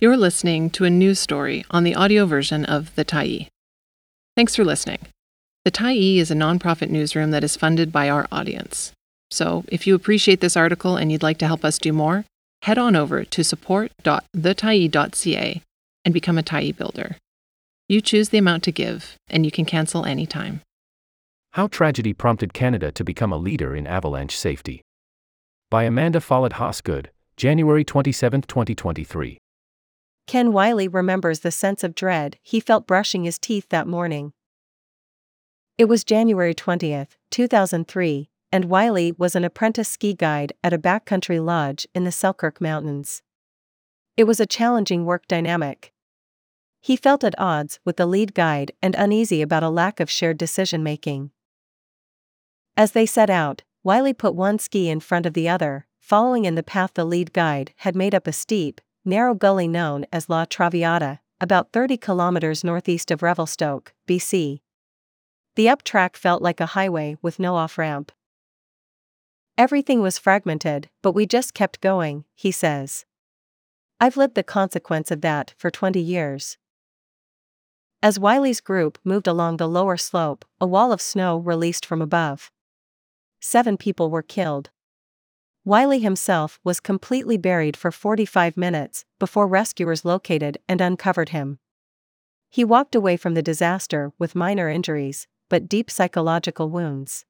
You're listening to a news story on the audio version of The Tyee. Thanks for listening. The Tyee is a nonprofit newsroom that is funded by our audience. So, if you appreciate this article and you'd like to help us do more, head on over to support.thetyee.ca and become a Tyee builder. You choose the amount to give, and you can cancel anytime. How Tragedy Prompted Canada to Become a Leader in Avalanche Safety. By Amanda Follett Hosgood, January 27, 2023. Ken Wiley remembers the sense of dread he felt brushing his teeth that morning. It was January 20, 2003, and Wiley was an apprentice ski guide at a backcountry lodge in the Selkirk Mountains. It was a challenging work dynamic. He felt at odds with the lead guide and uneasy about a lack of shared decision-making. As they set out, Wiley put one ski in front of the other, following in the path the lead guide had made up a steep, narrow gully known as La Traviata, about 30 kilometers northeast of Revelstoke, BC. The up track felt like a highway with no off-ramp. Everything was fragmented, but we just kept going, he says. I've lived the consequence of that for 20 years. As Wiley's group moved along the lower slope, a wall of snow released from above. 7 people were killed. Wiley himself was completely buried for 45 minutes before rescuers located and uncovered him. He walked away from the disaster with minor injuries, but deep psychological wounds.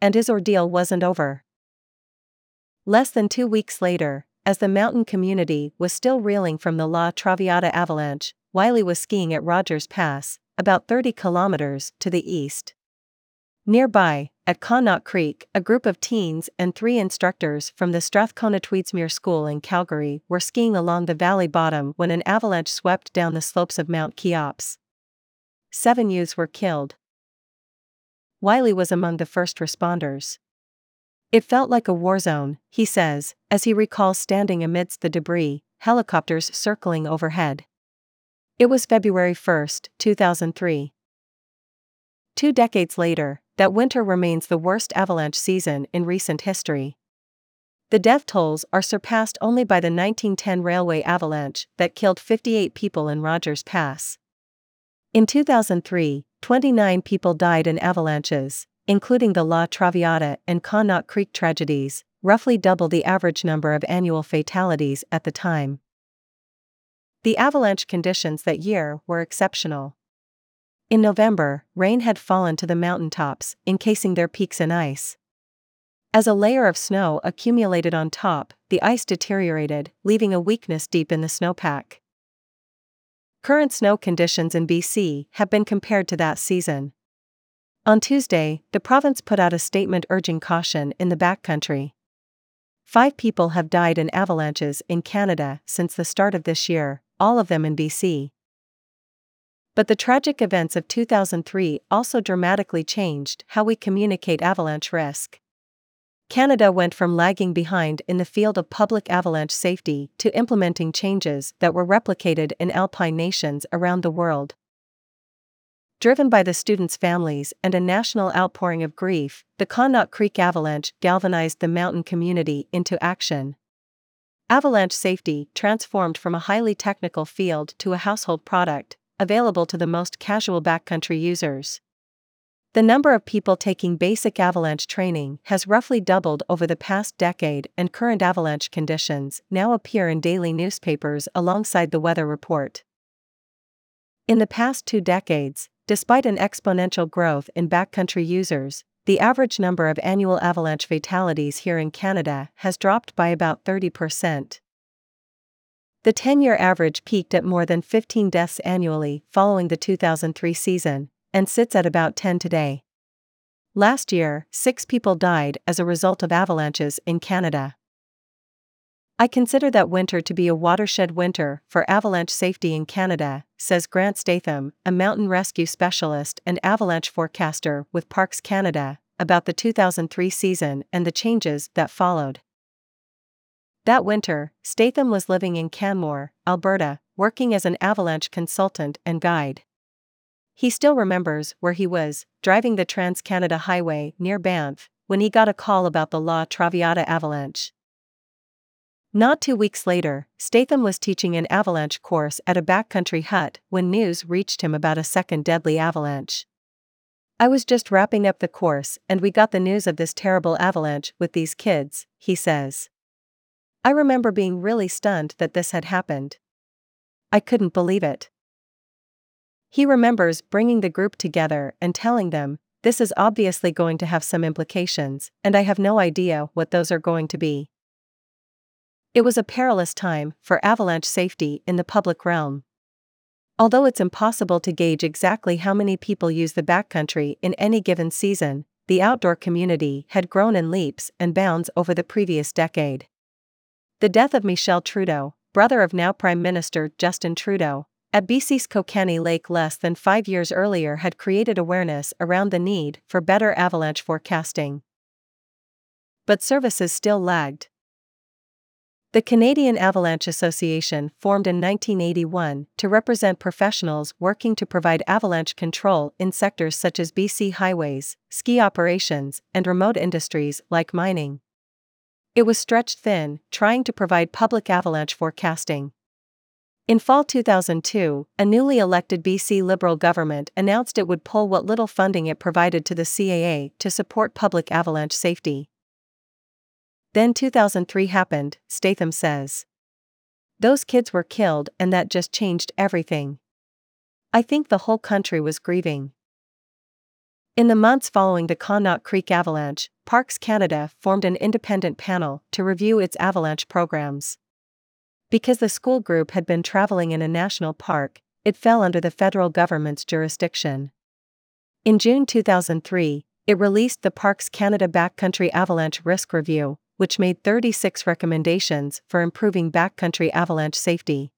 And his ordeal wasn't over. Less than 2 weeks later, as the mountain community was still reeling from the La Traviata avalanche, Wiley was skiing at Rogers Pass, about 30 kilometers to the east. Nearby, at Connaught Creek, a group of teens and 3 instructors from the Strathcona Tweedsmuir School in Calgary were skiing along the valley bottom when an avalanche swept down the slopes of Mount Cheops. 7 youths were killed. Wiley was among the first responders. It felt like a war zone, he says, as he recalls standing amidst the debris, helicopters circling overhead. It was February 1, 2003. 2 decades later, that winter remains the worst avalanche season in recent history. The death tolls are surpassed only by the 1910 railway avalanche that killed 58 people in Rogers Pass. In 2003, 29 people died in avalanches, including the La Traviata and Connaught Creek tragedies, roughly double the average number of annual fatalities at the time. The avalanche conditions that year were exceptional. In November, rain had fallen to the mountaintops, encasing their peaks in ice. As a layer of snow accumulated on top, the ice deteriorated, leaving a weakness deep in the snowpack. Current snow conditions in BC have been compared to that season. On Tuesday, the province put out a statement urging caution in the backcountry. 5 people have died in avalanches in Canada since the start of this year, all of them in BC. But the tragic events of 2003 also dramatically changed how we communicate avalanche risk. Canada went from lagging behind in the field of public avalanche safety to implementing changes that were replicated in alpine nations around the world. Driven by the students' families and a national outpouring of grief, the Connaught Creek avalanche galvanized the mountain community into action. Avalanche safety transformed from a highly technical field to a household product, available to the most casual backcountry users. The number of people taking basic avalanche training has roughly doubled over the past decade, and current avalanche conditions now appear in daily newspapers alongside the weather report. In the past 2 decades, despite an exponential growth in backcountry users, the average number of annual avalanche fatalities here in Canada has dropped by about 30%. The 10-year average peaked at more than 15 deaths annually following the 2003 season, and sits at about 10 today. Last year, 6 people died as a result of avalanches in Canada. I consider that winter to be a watershed winter for avalanche safety in Canada, says Grant Statham, a mountain rescue specialist and avalanche forecaster with Parks Canada, about the 2003 season and the changes that followed. That winter, Statham was living in Canmore, Alberta, working as an avalanche consultant and guide. He still remembers where he was, driving the Trans-Canada Highway near Banff, when he got a call about the La Traviata avalanche. Not 2 weeks later, Statham was teaching an avalanche course at a backcountry hut when news reached him about a second deadly avalanche. "I was just wrapping up the course and we got the news of this terrible avalanche with these kids," he says. "I remember being really stunned that this had happened. I couldn't believe it." He remembers bringing the group together and telling them, "This is obviously going to have some implications, and I have no idea what those are going to be." It was a perilous time for avalanche safety in the public realm. Although it's impossible to gauge exactly how many people use the backcountry in any given season, the outdoor community had grown in leaps and bounds over the previous decade. The death of Michel Trudeau, brother of now Prime Minister Justin Trudeau, at BC's Kokanee Lake less than 5 years earlier had created awareness around the need for better avalanche forecasting. But services still lagged. The Canadian Avalanche Association formed in 1981 to represent professionals working to provide avalanche control in sectors such as BC highways, ski operations, and remote industries like mining. It was stretched thin, trying to provide public avalanche forecasting. In fall 2002, a newly elected BC Liberal government announced it would pull what little funding it provided to the CAA to support public avalanche safety. Then 2003 happened, Statham says. "Those kids were killed and that just changed everything. I think the whole country was grieving." In the months following the Connaught Creek avalanche, Parks Canada formed an independent panel to review its avalanche programs. Because the school group had been traveling in a national park, it fell under the federal government's jurisdiction. In June 2003, it released the Parks Canada Backcountry Avalanche Risk Review, which made 36 recommendations for improving backcountry avalanche safety.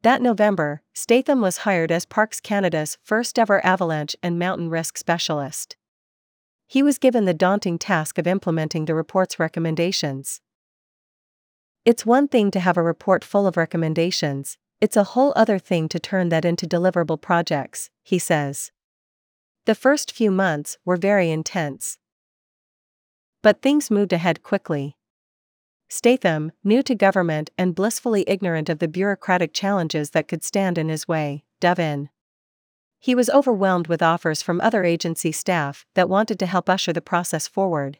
That November, Statham was hired as Parks Canada's first-ever avalanche and mountain risk specialist. He was given the daunting task of implementing the report's recommendations. "It's one thing to have a report full of recommendations, it's a whole other thing to turn that into deliverable projects," he says. "The first few months were very intense. But things moved ahead quickly." Statham, new to government and blissfully ignorant of the bureaucratic challenges that could stand in his way, dove in. He was overwhelmed with offers from other agency staff that wanted to help usher the process forward.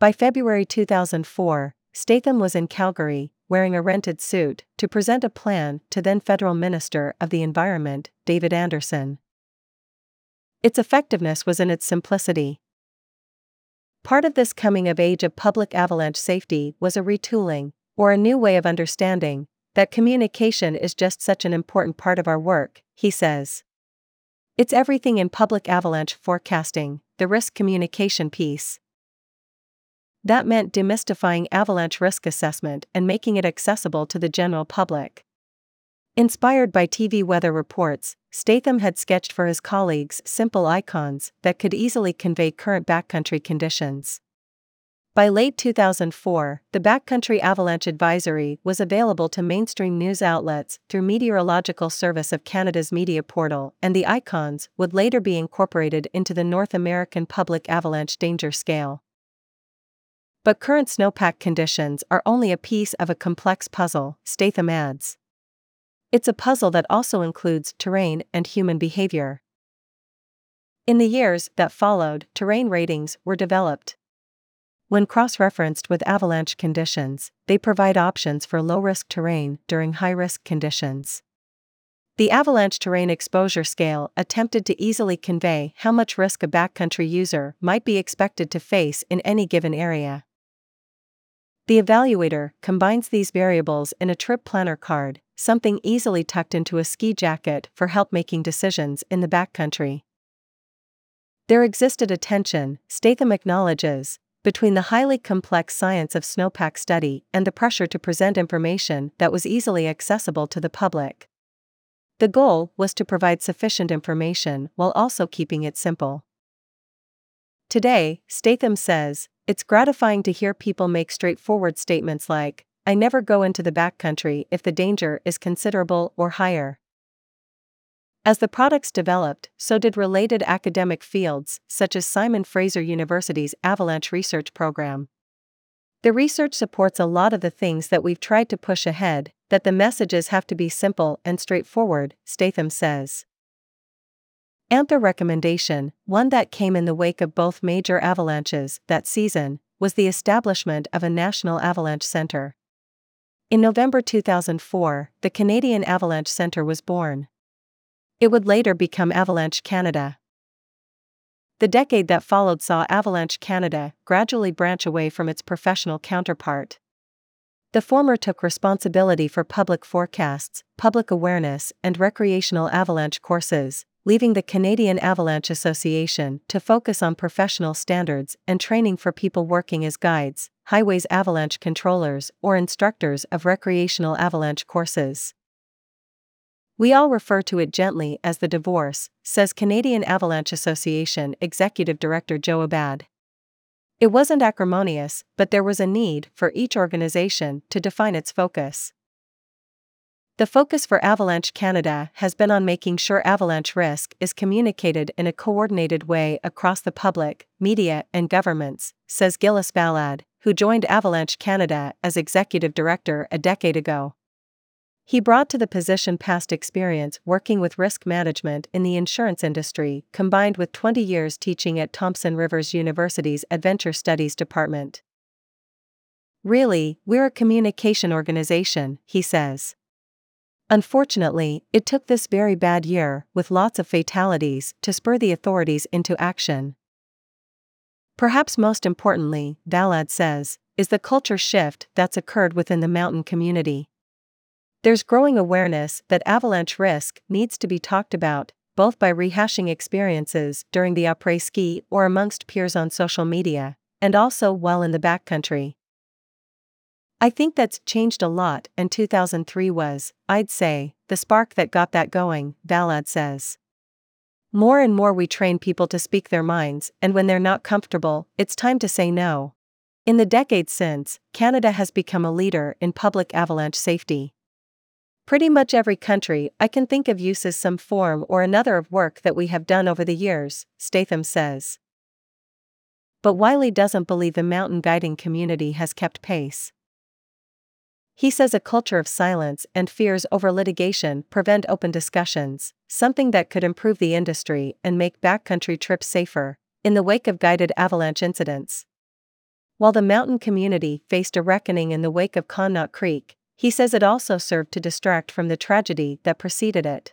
By February 2004, Statham was in Calgary, wearing a rented suit, to present a plan to then-Federal Minister of the Environment, David Anderson. Its effectiveness was in its simplicity. Part of this coming of age of public avalanche safety was a retooling, or a new way of understanding, that communication is just such an important part of our work, he says. "It's everything in public avalanche forecasting, the risk communication piece." That meant demystifying avalanche risk assessment and making it accessible to the general public. Inspired by TV weather reports, Statham had sketched for his colleagues simple icons that could easily convey current backcountry conditions. By late 2004, the Backcountry Avalanche Advisory was available to mainstream news outlets through Meteorological Service of Canada's media portal, and the icons would later be incorporated into the North American Public Avalanche Danger Scale. But current snowpack conditions are only a piece of a complex puzzle, Statham adds. It's a puzzle that also includes terrain and human behavior. In the years that followed, terrain ratings were developed. When cross-referenced with avalanche conditions, they provide options for low-risk terrain during high-risk conditions. The Avalanche Terrain Exposure Scale attempted to easily convey how much risk a backcountry user might be expected to face in any given area. The evaluator combines these variables in a trip planner card, something easily tucked into a ski jacket for help making decisions in the backcountry. There existed a tension, Statham acknowledges, between the highly complex science of snowpack study and the pressure to present information that was easily accessible to the public. The goal was to provide sufficient information while also keeping it simple. Today, Statham says, it's gratifying to hear people make straightforward statements like, "I never go into the backcountry if the danger is considerable or higher." As the products developed, so did related academic fields, such as Simon Fraser University's Avalanche Research Program. The research supports a lot of the things that we've tried to push ahead, that the messages have to be simple and straightforward, Statham says. Another recommendation, one that came in the wake of both major avalanches that season, was the establishment of a National Avalanche Centre. In November 2004, the Canadian Avalanche Centre was born. It would later become Avalanche Canada. The decade that followed saw Avalanche Canada gradually branch away from its professional counterpart. The former took responsibility for public forecasts, public awareness, and recreational avalanche courses, leaving the Canadian Avalanche Association to focus on professional standards and training for people working as guides, highways avalanche controllers, or instructors of recreational avalanche courses. We all refer to it gently as the divorce, says Canadian Avalanche Association Executive Director Joe Abad. It wasn't acrimonious, but there was a need for each organization to define its focus. The focus for Avalanche Canada has been on making sure avalanche risk is communicated in a coordinated way across the public, media, and governments, says Gillis Ballad, who joined Avalanche Canada as executive director a decade ago. He brought to the position past experience working with risk management in the insurance industry, combined with 20 years teaching at Thompson Rivers University's Adventure Studies Department. "Really, we're a communication organization," he says. Unfortunately, it took this very bad year, with lots of fatalities, to spur the authorities into action. Perhaps most importantly, Ballad says, is the culture shift that's occurred within the mountain community. There's growing awareness that avalanche risk needs to be talked about, both by rehashing experiences during the après-ski or amongst peers on social media, and also while in the backcountry. I think that's changed a lot, and 2003 was, I'd say, the spark that got that going, Ballad says. More and more we train people to speak their minds, and when they're not comfortable, it's time to say no. In the decades since, Canada has become a leader in public avalanche safety. Pretty much every country I can think of uses some form or another of work that we have done over the years, Statham says. But Wiley doesn't believe the mountain guiding community has kept pace. He says a culture of silence and fears over litigation prevent open discussions, something that could improve the industry and make backcountry trips safer, in the wake of guided avalanche incidents. While the mountain community faced a reckoning in the wake of Connaught Creek, he says it also served to distract from the tragedy that preceded it.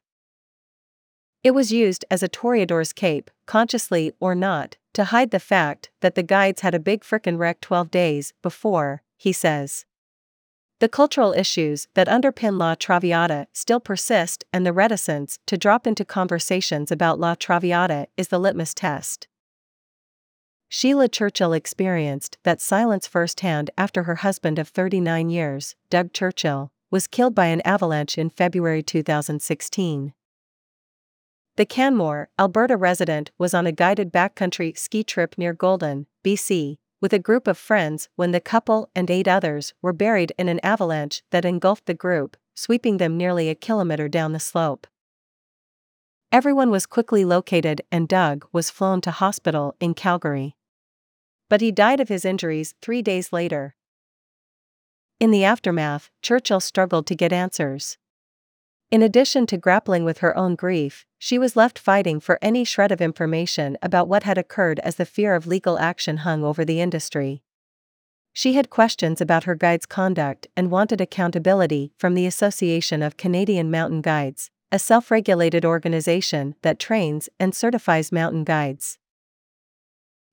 It was used as a toreador's cape, consciously or not, to hide the fact that the guides had a big frickin' wreck 12 days before, he says. The cultural issues that underpin La Traviata still persist, and the reticence to drop into conversations about La Traviata is the litmus test. Sheila Churchill experienced that silence firsthand after her husband of 39 years, Doug Churchill, was killed by an avalanche in February 2016. The Canmore, Alberta resident was on a guided backcountry ski trip near Golden, BC, with a group of friends when the couple and 8 others were buried in an avalanche that engulfed the group, sweeping them nearly a kilometer down the slope. Everyone was quickly located and Doug was flown to hospital in Calgary. But he died of his injuries 3 days later. In the aftermath, Churchill struggled to get answers. In addition to grappling with her own grief, she was left fighting for any shred of information about what had occurred as the fear of legal action hung over the industry. She had questions about her guide's conduct and wanted accountability from the Association of Canadian Mountain Guides, a self-regulated organization that trains and certifies mountain guides.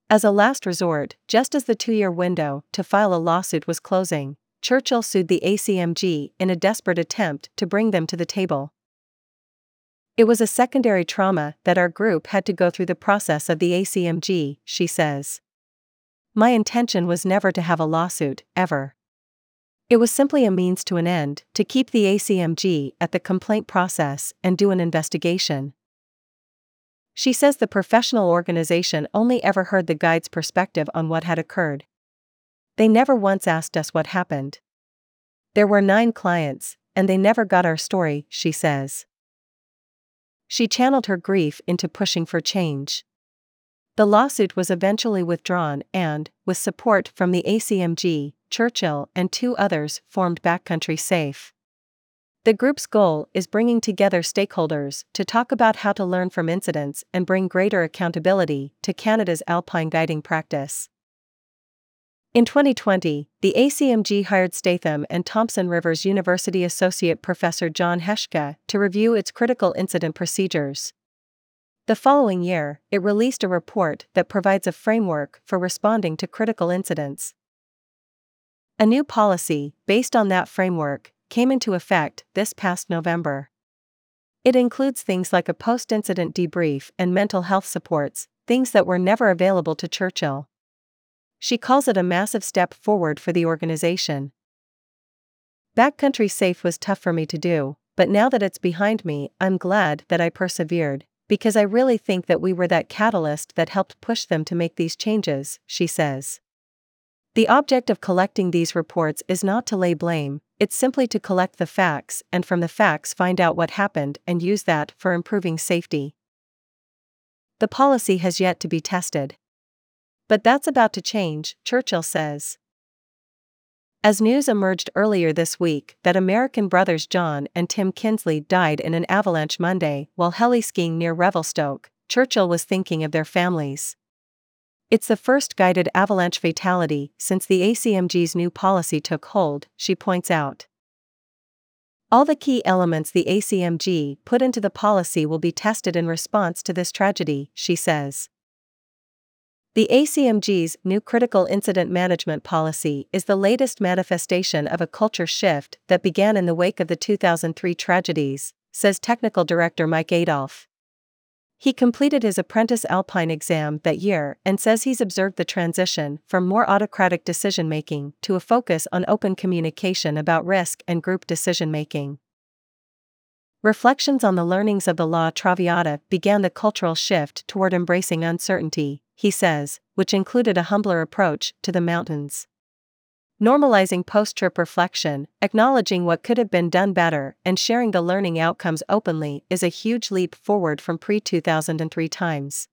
As a last resort, just as the 2-year window to file a lawsuit was closing, Churchill sued the ACMG in a desperate attempt to bring them to the table. It was a secondary trauma that our group had to go through the process of the ACMG, she says. My intention was never to have a lawsuit, ever. It was simply a means to an end, to keep the ACMG at the complaint process and do an investigation. She says the professional organization only ever heard the guide's perspective on what had occurred. They never once asked us what happened. There were 9 clients, and they never got our story, she says. She channeled her grief into pushing for change. The lawsuit was eventually withdrawn and, with support from the ACMG, Churchill and two others formed Backcountry Safe. The group's goal is bringing together stakeholders to talk about how to learn from incidents and bring greater accountability to Canada's alpine guiding practice. In 2020, the ACMG hired Statham and Thompson Rivers University Associate Professor John Heschke to review its critical incident procedures. The following year, it released a report that provides a framework for responding to critical incidents. A new policy, based on that framework, came into effect this past November. It includes things like a post-incident debrief and mental health supports, things that were never available to Churchill. She calls it a massive step forward for the organization. Backcountry Safe was tough for me to do, but now that it's behind me, I'm glad that I persevered, because I really think that we were that catalyst that helped push them to make these changes, she says. The object of collecting these reports is not to lay blame, it's simply to collect the facts and from the facts find out what happened and use that for improving safety. The policy has yet to be tested. But that's about to change, Churchill says. As news emerged earlier this week that American brothers John and Tim Kinsley died in an avalanche Monday while heli-skiing near Revelstoke, Churchill was thinking of their families. It's the first guided avalanche fatality since the ACMG's new policy took hold, she points out. All the key elements the ACMG put into the policy will be tested in response to this tragedy, she says. The ACMG's new critical incident management policy is the latest manifestation of a culture shift that began in the wake of the 2003 tragedies, says Technical Director Mike Adolph. He completed his apprentice alpine exam that year and says he's observed the transition from more autocratic decision-making to a focus on open communication about risk and group decision-making. Reflections on the learnings of the La Traviata began the cultural shift toward embracing uncertainty, he says, which included a humbler approach to the mountains. Normalizing post-trip reflection, acknowledging what could have been done better, and sharing the learning outcomes openly is a huge leap forward from pre-2003 times.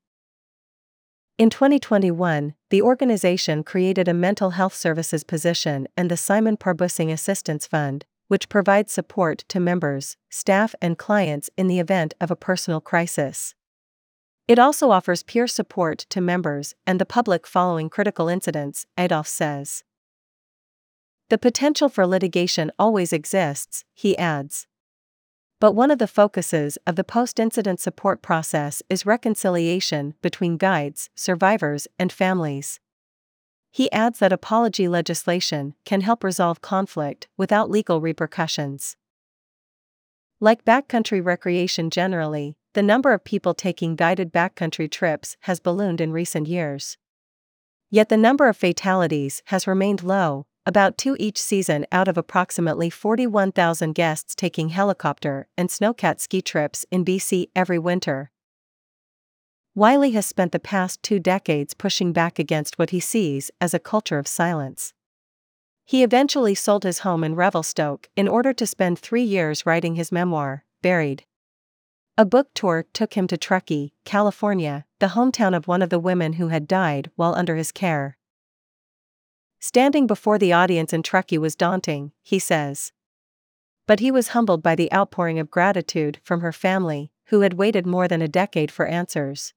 In 2021, the organization created a mental health services position and the Simon Parbusing Assistance Fund, which provides support to members, staff and clients in the event of a personal crisis. It also offers peer support to members and the public following critical incidents, Adolph says. The potential for litigation always exists, he adds. But one of the focuses of the post-incident support process is reconciliation between guides, survivors, and families. He adds that apology legislation can help resolve conflict without legal repercussions. Like backcountry recreation generally, the number of people taking guided backcountry trips has ballooned in recent years. Yet the number of fatalities has remained low, about 2 each season out of approximately 41,000 guests taking helicopter and snowcat ski trips in BC every winter. Wiley has spent the past 2 decades pushing back against what he sees as a culture of silence. He eventually sold his home in Revelstoke in order to spend 3 years writing his memoir, Buried. A book tour took him to Truckee, California, the hometown of one of the women who had died while under his care. Standing before the audience in Truckee was daunting, he says. But he was humbled by the outpouring of gratitude from her family, who had waited more than a decade for answers.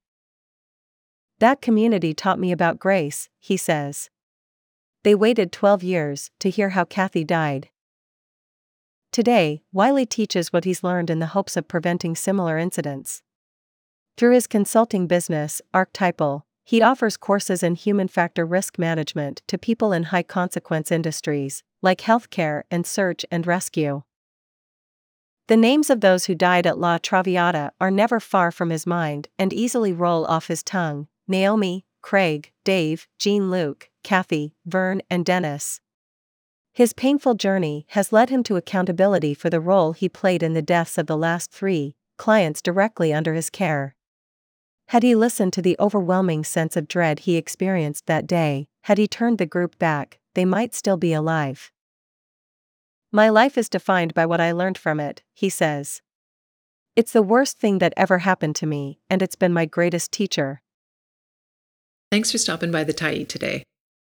That community taught me about grace, he says. They waited 12 years to hear how Kathy died. Today, Wiley teaches what he's learned in the hopes of preventing similar incidents. Through his consulting business, Archetypal, he offers courses in human factor risk management to people in high-consequence industries, like healthcare and search and rescue. The names of those who died at La Traviata are never far from his mind and easily roll off his tongue: Naomi, Craig, Dave, Jean-Luc, Kathy, Vern and Dennis. His painful journey has led him to accountability for the role he played in the deaths of the last 3 clients directly under his care. Had he listened to the overwhelming sense of dread he experienced that day, had he turned the group back, they might still be alive. My life is defined by what I learned from it, he says. It's the worst thing that ever happened to me, and it's been my greatest teacher. Thanks for stopping by the Tyee today.